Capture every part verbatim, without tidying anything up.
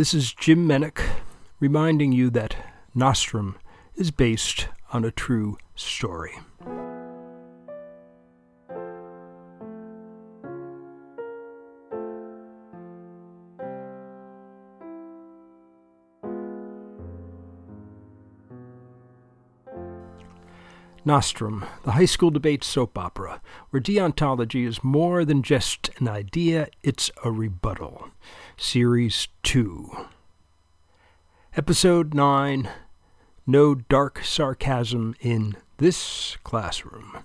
This is Jim Menick reminding you that Nostrum is based on a true story. Nostrum, the high school debate soap opera, where deontology is more than just an idea, it's a rebuttal. Series two. Episode nine, No Dark Sarcasm in This Classroom.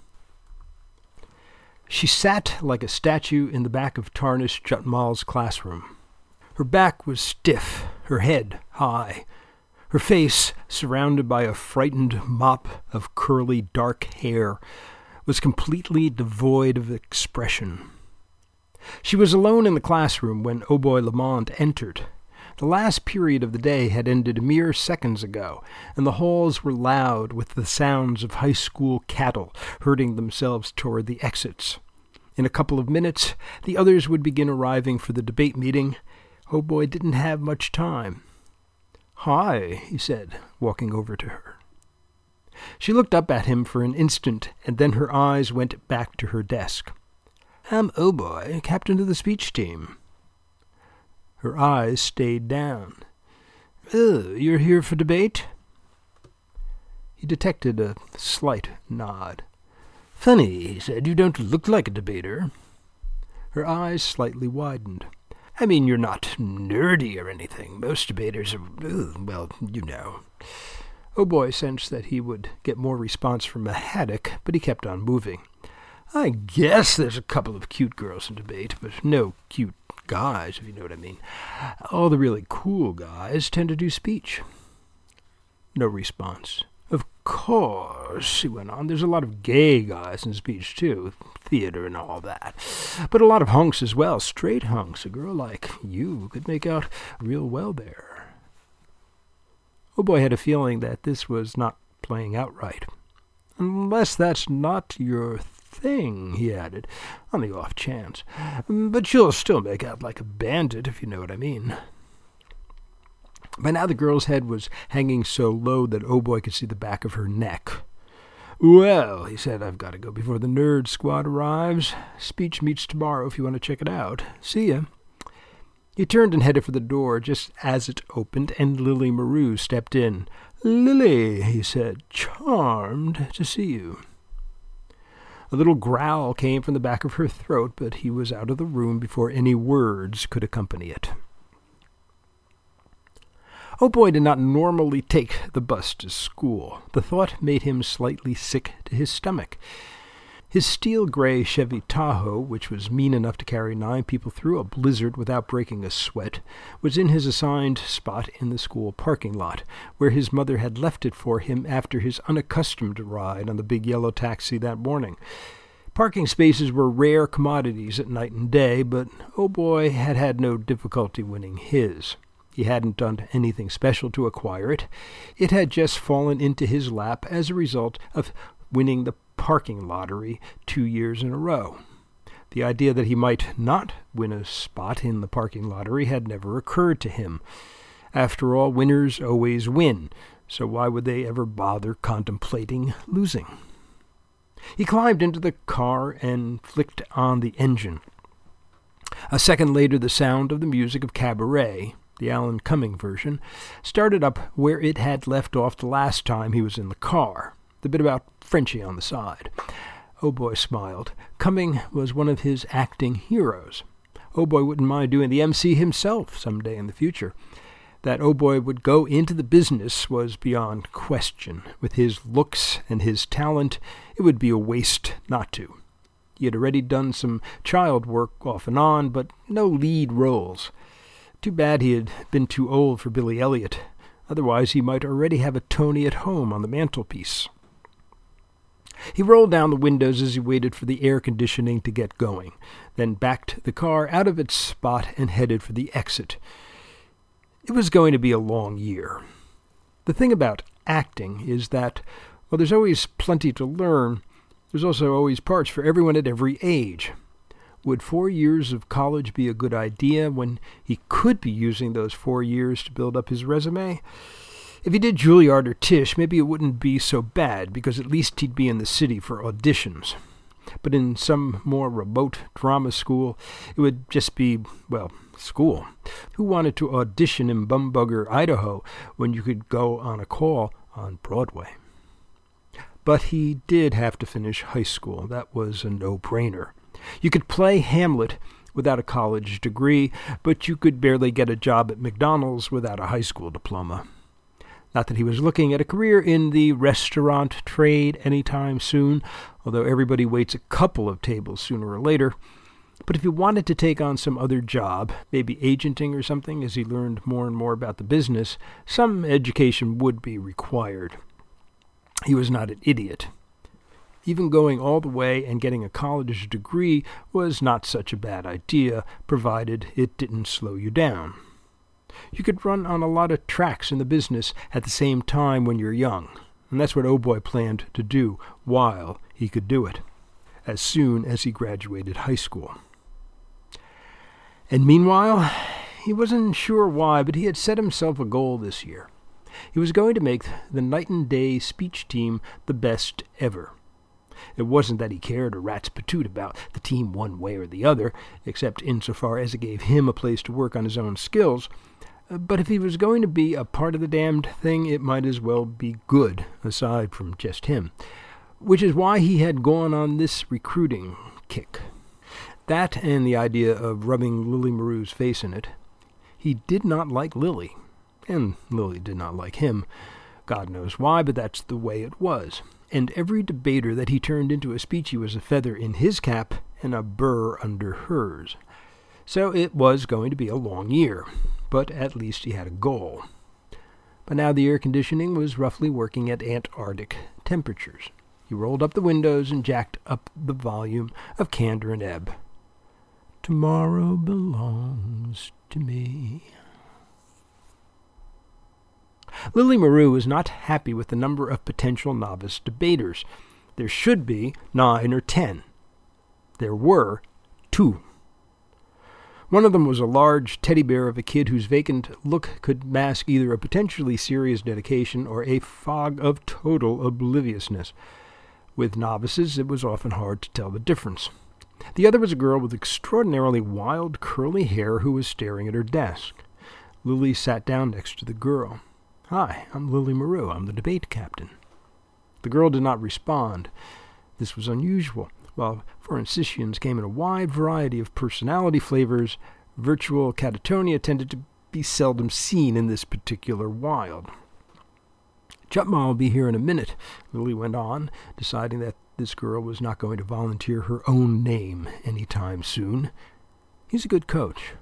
She sat like a statue in the back of Tarnish Jutmal's classroom. Her back was stiff, her head high, her face, surrounded by a frightened mop of curly dark hair, was completely devoid of expression. She was alone in the classroom when O'Boy Lamont entered. The last period of the day had ended mere seconds ago, and the halls were loud with the sounds of high school cattle herding themselves toward the exits. In a couple of minutes, the others would begin arriving for the debate meeting. O'Boy didn't have much time. "Hi," he said, walking over to her. She looked up at him for an instant, and then her eyes went back to her desk. "I'm O'Boy, captain of the speech team." Her eyes stayed down. "Oh, you're here for debate?" He detected a slight nod. "Funny," he said, "you don't look like a debater." Her eyes slightly widened. "I mean, you're not nerdy or anything. Most debaters are, well, you know." O'Boy sensed that he would get more response from a haddock, but he kept on moving. "I guess there's a couple of cute girls in debate, but no cute guys, if you know what I mean. All the really cool guys tend to do speech." No response. "Of course," he went on, "there's a lot of gay guys in speech, too, theater and all that. But a lot of hunks as well, straight hunks. A girl like you could make out real well there." O'Boy had a feeling that this was not playing out right. "Unless that's not your thing," he added, on the off chance. "But you'll still make out like a bandit, if you know what I mean." By now the girl's head was hanging so low that O'Boy could see the back of her neck. "Well," he said, "I've got to go before the nerd squad arrives. Speech meets tomorrow if you want to check it out. See ya." He turned and headed for the door just as it opened, and Lily Maru stepped in. "Lily," he said, "charmed to see you." A little growl came from the back of her throat, but he was out of the room before any words could accompany it. O'Boy did not normally take the bus to school. The thought made him slightly sick to his stomach. His steel-gray Chevy Tahoe, which was mean enough to carry nine people through a blizzard without breaking a sweat, was in his assigned spot in the school parking lot, where his mother had left it for him after his unaccustomed ride on the big yellow taxi that morning. Parking spaces were rare commodities at night and day, but O'Boy had had no difficulty winning his. He hadn't done anything special to acquire it. It had just fallen into his lap as a result of winning the parking lottery two years in a row. The idea that he might not win a spot in the parking lottery had never occurred to him. After all, winners always win, so why would they ever bother contemplating losing? He climbed into the car and flicked on the engine. A second later, the sound of the music of Cabaret, the Alan Cumming version, started up where it had left off the last time he was in the car, the bit about Frenchie on the side. O'Boy smiled. Cumming was one of his acting heroes. O'Boy wouldn't mind doing the M C himself some day in the future. That O'Boy would go into the business was beyond question. With his looks and his talent, it would be a waste not to. He had already done some child work off and on, but no lead roles. Too bad he had been too old for Billy Elliot. Otherwise he might already have a Tony at home on the mantelpiece. He rolled down the windows as he waited for the air conditioning to get going, then backed the car out of its spot and headed for the exit. It was going to be a long year. The thing about acting is that, while there's always plenty to learn, there's also always parts for everyone at every age. Would four years of college be a good idea when he could be using those four years to build up his resume? If he did Juilliard or Tisch, maybe it wouldn't be so bad, because at least he'd be in the city for auditions. But in some more remote drama school, it would just be, well, school. Who wanted to audition in Bumbugger, Idaho, when you could go on a call on Broadway? But he did have to finish high school. That was a no-brainer. You could play Hamlet without a college degree, but you could barely get a job at McDonald's without a high school diploma. Not that he was looking at a career in the restaurant trade anytime soon, although everybody waits a couple of tables sooner or later. But if he wanted to take on some other job, maybe agenting or something, as he learned more and more about the business, some education would be required. He was not an idiot. Even going all the way and getting a college degree was not such a bad idea, provided it didn't slow you down. You could run on a lot of tracks in the business at the same time when you're young, and that's what O'Boy planned to do while he could do it, as soon as he graduated high school. And meanwhile, he wasn't sure why, but he had set himself a goal this year. He was going to make the night and day speech team the best ever. It wasn't that he cared a rat's patoot about the team one way or the other, except insofar as it gave him a place to work on his own skills. But if he was going to be a part of the damned thing, it might as well be good, aside from just him. Which is why he had gone on this recruiting kick. That and the idea of rubbing Lily Maru's face in it. He did not like Lily, and Lily did not like him. God knows why, but that's the way it was. And every debater that he turned into a speechy was a feather in his cap and a burr under hers. So it was going to be a long year, but at least he had a goal. But now the air conditioning was roughly working at Antarctic temperatures. He rolled up the windows and jacked up the volume of Kander and Ebb. Tomorrow belongs to me. Lily Maru was not happy with the number of potential novice debaters. There should be nine or ten. There were two. One of them was a large teddy bear of a kid whose vacant look could mask either a potentially serious dedication or a fog of total obliviousness. With novices, it was often hard to tell the difference. The other was a girl with extraordinarily wild curly hair who was staring at her desk. Lily sat down next to the girl. "Hi, I'm Lily Maru. I'm the debate captain." The girl did not respond. This was unusual. While Forensicians came in a wide variety of personality flavors, virtual catatonia tended to be seldom seen in this particular wild. "Jutmal will be here in a minute," Lily went on, deciding that this girl was not going to volunteer her own name any time soon. "He's a good coach."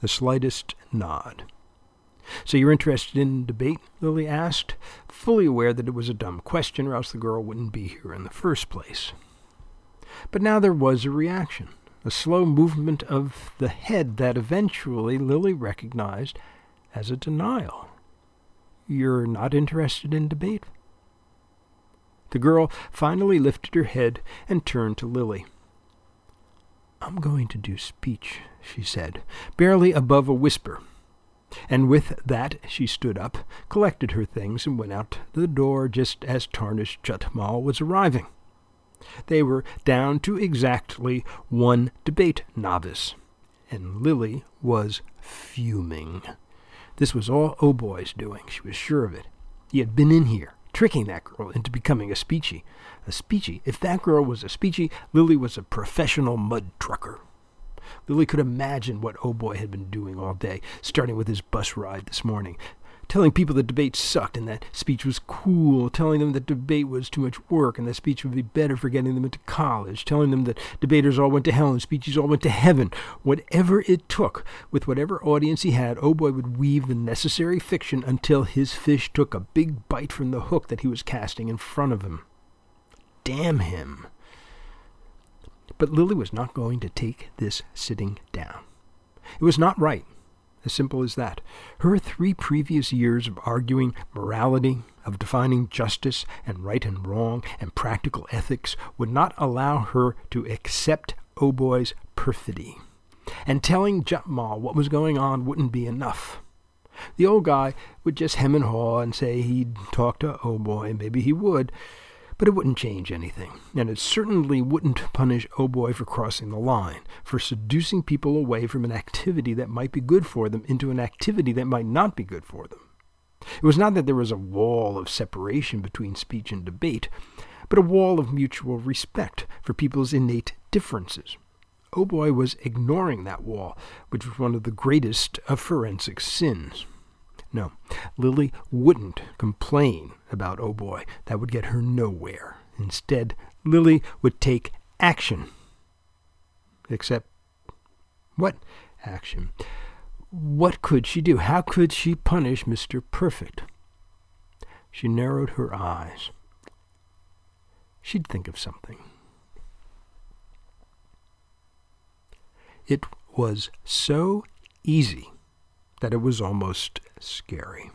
The slightest nod. "So you're interested in debate?" Lily asked, fully aware that it was a dumb question, or else the girl wouldn't be here in the first place. But now there was a reaction, a slow movement of the head that eventually Lily recognized as a denial. "You're not interested in debate?" The girl finally lifted her head and turned to Lily. "I'm going to do speech," she said, barely above a whisper. And with that she stood up, collected her things, and went out the door just as Tarnish Jutmal was arriving. They were down to exactly one debate novice, and Lily was fuming. This was all O'Boy's doing, she was sure of it. He had been in here, tricking that girl into becoming a speechy. A speechy. If that girl was a speechy, Lily was a professional mud trucker. Lily could imagine what O'Boy had been doing all day, starting with his bus ride this morning, telling people the debate sucked and that speech was cool, telling them that debate was too much work and that speech would be better for getting them into college, telling them that debaters all went to hell and speeches all went to heaven. Whatever it took, with whatever audience he had, O'Boy would weave the necessary fiction until his fish took a big bite from the hook that he was casting in front of him. Damn him. But Lily was not going to take this sitting down. It was not right, as simple as that. Her three previous years of arguing morality, of defining justice and right and wrong and practical ethics would not allow her to accept O'Boy's perfidy. And telling Jutmal what was going on wouldn't be enough. The old guy would just hem and haw and say he'd talk to O'Boy, and maybe he would, but it wouldn't change anything, and it certainly wouldn't punish O'Boy for crossing the line, for seducing people away from an activity that might be good for them into an activity that might not be good for them. It was not that there was a wall of separation between speech and debate, but a wall of mutual respect for people's innate differences. O'Boy was ignoring that wall, which was one of the greatest of forensic sins. No, Lily wouldn't complain about O'Boy. That would get her nowhere. Instead, Lily would take action. Except, what action? What could she do? How could she punish Mister Perfect? She narrowed her eyes. She'd think of something. It was so easy that it was almost scary.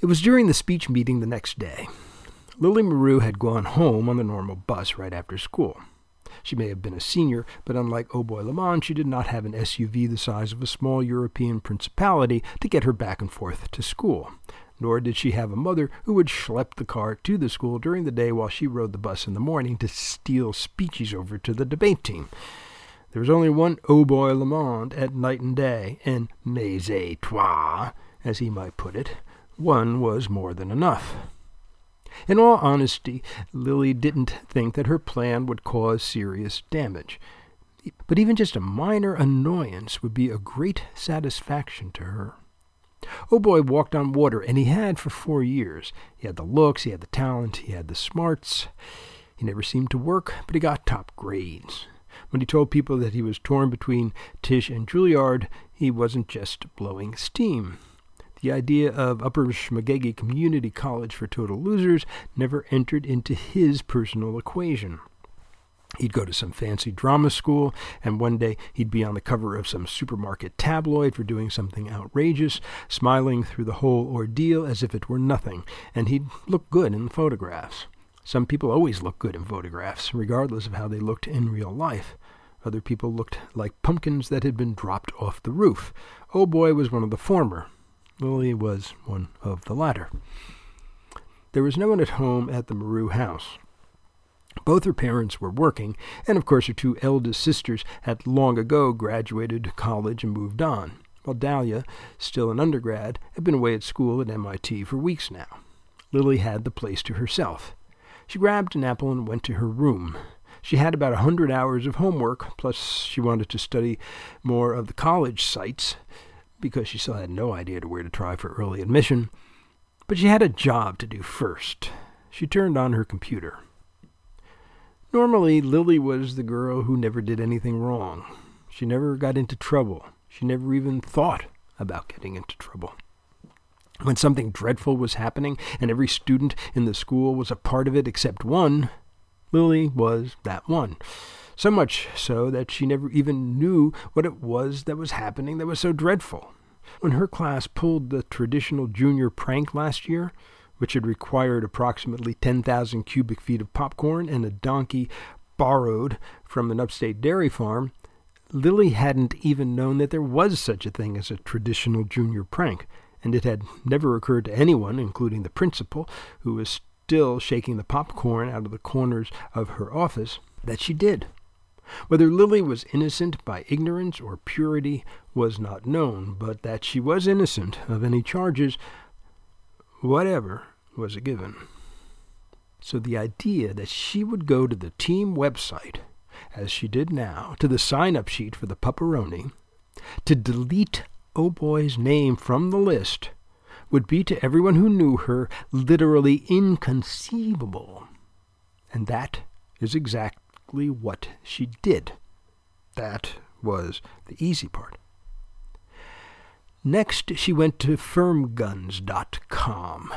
It was during the speech meeting the next day. Lily Maru had gone home on the normal bus right after school. She may have been a senior, but unlike O'Boy Lamont, she did not have an S U V the size of a small European principality to get her back and forth to school. Nor did she have a mother who would schlep the car to the school during the day while she rode the bus in the morning to steal speeches over to the debate team. There was only one O'Boy Lamont at night and day, and mais toi, as he might put it, one was more than enough. In all honesty, Lily didn't think that her plan would cause serious damage, but even just a minor annoyance would be a great satisfaction to her. O'Boy walked on water, and he had for four years. He had the looks, he had the talent, he had the smarts. He never seemed to work, but he got top grades. When he told people that he was torn between Tisch and Juilliard, he wasn't just blowing steam. The idea of Upper Schmagegi Community College for total losers never entered into his personal equation. He'd go to some fancy drama school, and one day he'd be on the cover of some supermarket tabloid for doing something outrageous, smiling through the whole ordeal as if it were nothing, and he'd look good in the photographs. Some people always look good in photographs, regardless of how they looked in real life. Other people looked like pumpkins that had been dropped off the roof. O'Boy was one of the former. Lily was one of the latter. There was no one at home at the Maru house. Both her parents were working, and of course her two eldest sisters had long ago graduated college and moved on, while Dahlia, still an undergrad, had been away at school at M I T for weeks now. Lily had the place to herself. She grabbed an apple and went to her room. She had about a hundred hours of homework, plus she wanted to study more of the college sites, because she still had no idea to where to try for early admission. But she had a job to do first. She turned on her computer. Normally, Lily was the girl who never did anything wrong. She never got into trouble. She never even thought about getting into trouble. When something dreadful was happening and every student in the school was a part of it except one, Lily was that one. So much so that she never even knew what it was that was happening that was so dreadful. When her class pulled the traditional junior prank last year, which had required approximately ten thousand cubic feet of popcorn and a donkey borrowed from an upstate dairy farm, Lily hadn't even known that there was such a thing as a traditional junior prank, and it had never occurred to anyone, including the principal, who was still shaking the popcorn out of the corners of her office, that she did. Whether Lily was innocent by ignorance or purity was not known, but that she was innocent of any charges, whatever, was a given. So the idea that she would go to the team website, as she did now, to the sign-up sheet for the pepperoni, to delete O'Boy's name from the list would be to everyone who knew her literally inconceivable. And that is exactly what she did. That was the easy part. Next, she went to firm guns dot com.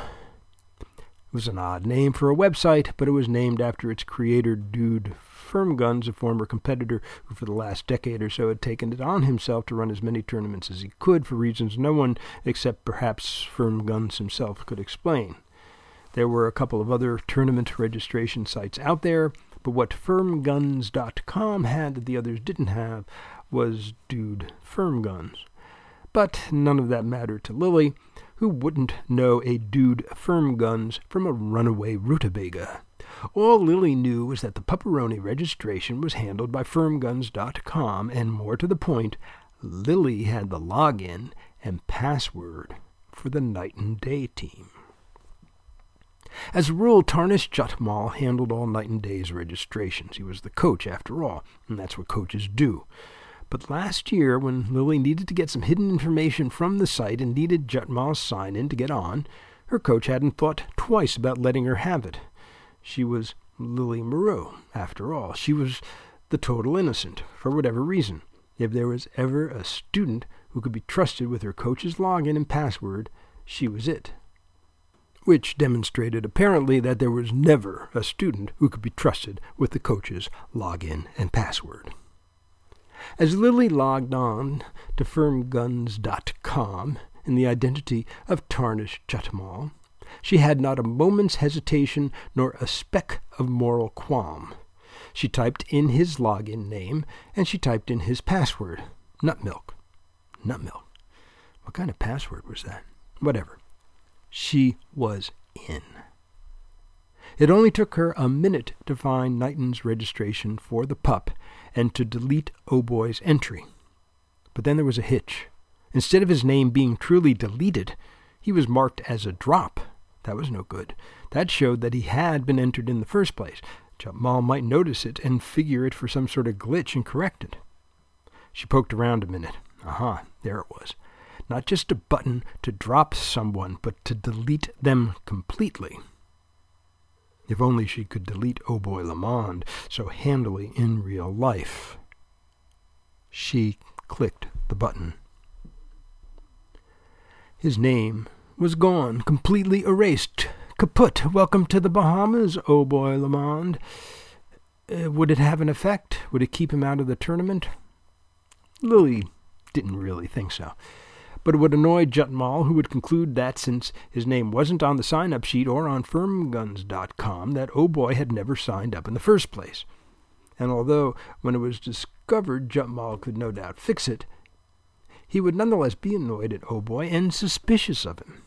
It was an odd name for a website, but it was named after its creator, Dude Firmguns, a former competitor who for the last decade or so had taken it on himself to run as many tournaments as he could for reasons no one except perhaps Firmguns himself could explain. There were a couple of other tournament registration sites out there, But what firm guns dot com had that the others didn't have was Dude Firmguns. But none of that mattered to Lily, who wouldn't know a Dude Firmguns from a runaway rutabaga. All Lily knew was that the pepperoni registration was handled by firm guns dot com, and more to the point, Lily had the login and password for the night and day team. As a rule, Tarnish Jutmal handled all night and day's registrations. He was the coach, after all, and that's what coaches do. But last year, when Lily needed to get some hidden information from the site and needed Jutmal's sign-in to get on, her coach hadn't thought twice about letting her have it. She was Lily Maru, after all. She was the total innocent, for whatever reason. If there was ever a student who could be trusted with her coach's login and password, she was it. Which demonstrated, apparently, that there was never a student who could be trusted with the coach's login and password. As Lily logged on to firm guns dot com in the identity of Tarnish Jutmal, she had not a moment's hesitation nor a speck of moral qualm. She typed in his login name, and she typed in his password. Nut milk. Nut milk. What kind of password was that? Whatever. She was in. It only took her a minute to find Knighton's registration for the pup and to delete O'Boy's entry. But then there was a hitch. Instead of his name being truly deleted, he was marked as a drop. That was no good. That showed that he had been entered in the first place. Jutmal might notice it and figure it for some sort of glitch and correct it. She poked around a minute. Aha, there it was. Not just a button to drop someone, but to delete them completely. If only she could delete O'Boy Lamond so handily in real life. She clicked the button. His name was gone, completely erased. Kaput, welcome to the Bahamas, O'Boy Lamond. Uh, would it have an effect? Would it keep him out of the tournament? Lily didn't really think so. But it would annoy Jutmal, who would conclude that since his name wasn't on the sign-up sheet or on firm guns dot com, that O'Boy had never signed up in the first place. And although, when it was discovered, Jutmal could no doubt fix it, he would nonetheless be annoyed at O'Boy and suspicious of him.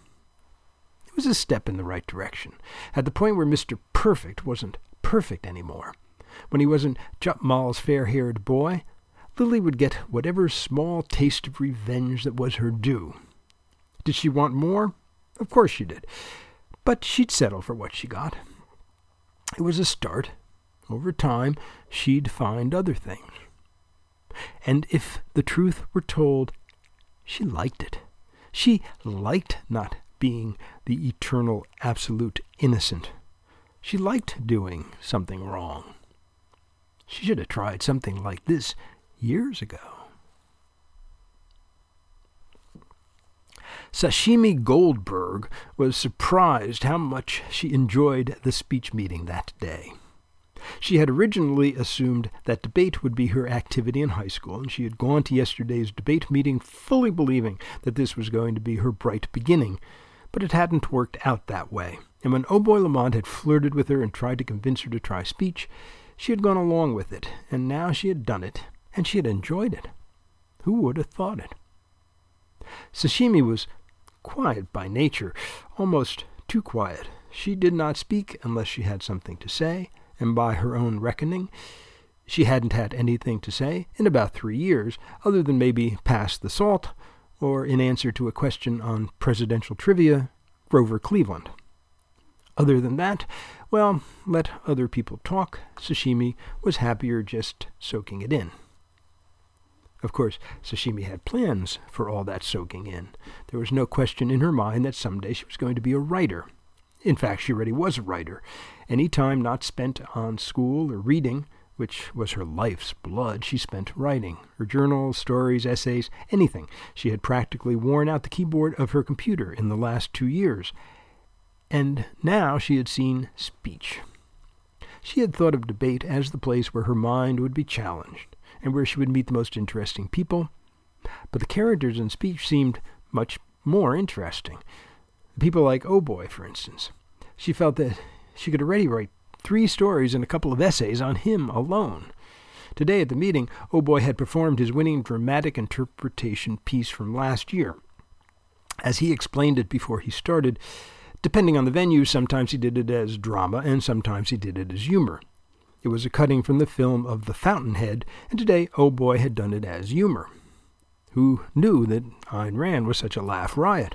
It was a step in the right direction, at the point where Mister Perfect wasn't perfect anymore. When he wasn't Jutmal's fair-haired boy, Lily would get whatever small taste of revenge that was her due. Did she want more? Of course she did. But she'd settle for what she got. It was a start. Over time, she'd find other things. And if the truth were told, she liked it. She liked not being the eternal, absolute innocent. She liked doing something wrong. She should have tried something like this years ago. Sashimi Goldberg was surprised how much she enjoyed the speech meeting that day. She had originally assumed that debate would be her activity in high school, and she had gone to yesterday's debate meeting fully believing that this was going to be her bright beginning, but it hadn't worked out that way, and when O'Boy Lamont had flirted with her and tried to convince her to try speech, she had gone along with it, and now she had done it, and she had enjoyed it. Who would have thought it? Sashimi was quiet by nature, almost too quiet. She did not speak unless she had something to say, and by her own reckoning, she hadn't had anything to say in about three years, other than maybe pass the salt, or in answer to a question on presidential trivia, Grover Cleveland. Other than that, well, let other people talk. Sashimi was happier just soaking it in. Of course, Sashimi had plans for all that soaking in. There was no question in her mind that someday she was going to be a writer. In fact, she already was a writer. Any time not spent on school or reading, which was her life's blood, she spent writing. Her journals, stories, essays, anything. She had practically worn out the keyboard of her computer in the last two years. And now she had seen speech. She had thought of debate as the place where her mind would be challenged and where she would meet the most interesting people, but the characters in speech seemed much more interesting. People like O'Boy, for instance. She felt that she could already write three stories and a couple of essays on him alone. Today at the meeting, O'Boy had performed his winning dramatic interpretation piece from last year. As he explained it before he started, depending on the venue, sometimes he did it as drama and sometimes he did it as humor. It was a cutting from the film of The Fountainhead, and today O'Boy had done it as humor. Who knew that Ayn Rand was such a laugh riot?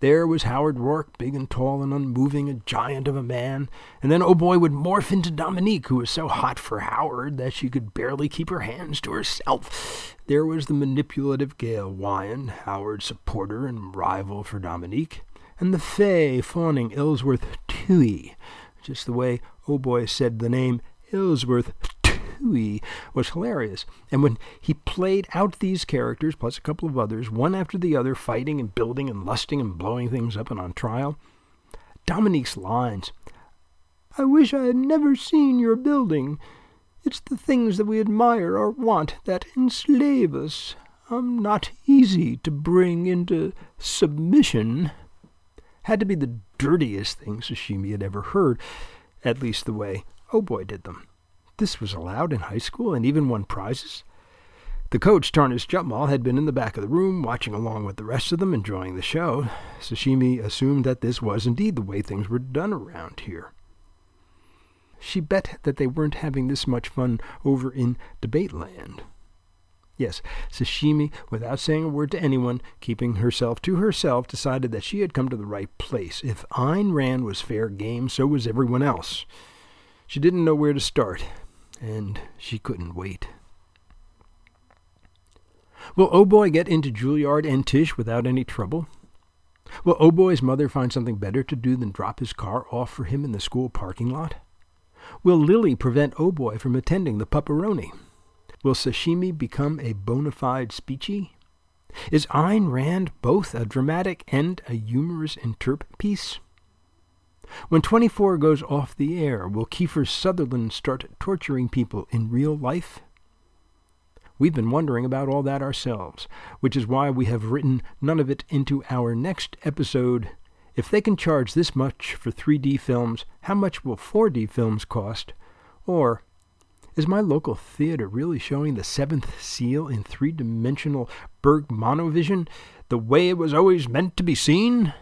There was Howard Roark, big and tall and unmoving, a giant of a man, and then O'Boy would morph into Dominique, who was so hot for Howard that she could barely keep her hands to herself. There was the manipulative Gail Wynand, Howard's supporter and rival for Dominique, and the fey, fawning Ellsworth Toohey. Just the way O'Boy said the name Ellsworth Toohey was hilarious, and when he played out these characters, plus a couple of others, one after the other, fighting and building and lusting and blowing things up and on trial, Dominique's lines, "I wish I had never seen your building. It's the things that we admire or want that enslave us. I'm not easy to bring into submission," had to be the dirtiest thing Sashimi had ever heard, at least the way O'Boy did them. This was allowed in high school and even won prizes. The coach, Tarnish Jutmal, had been in the back of the room, watching along with the rest of them, enjoying the show. Sashimi assumed that this was indeed the way things were done around here. She bet that they weren't having this much fun over in debate land. Yes, Sashimi, without saying a word to anyone, keeping herself to herself, decided that she had come to the right place. If Ayn Rand was fair game, so was everyone else. She didn't know where to start, and she couldn't wait. Will O'Boy get into Juilliard and Tisch without any trouble? Will O'Boy's mother find something better to do than drop his car off for him in the school parking lot? Will Lily prevent O'Boy from attending the pepperoni? Will Sashimi become a bona fide speechy? Is Ayn Rand both a dramatic and a humorous interp piece? When twenty-four goes off the air, will Kiefer Sutherland start torturing people in real life? We've been wondering about all that ourselves, which is why we have written none of it into our next episode. If they can charge this much for three D films, how much will four D films cost? Or, is my local theater really showing The Seventh Seal in three-dimensional Bergmanovision, the way it was always meant to be seen?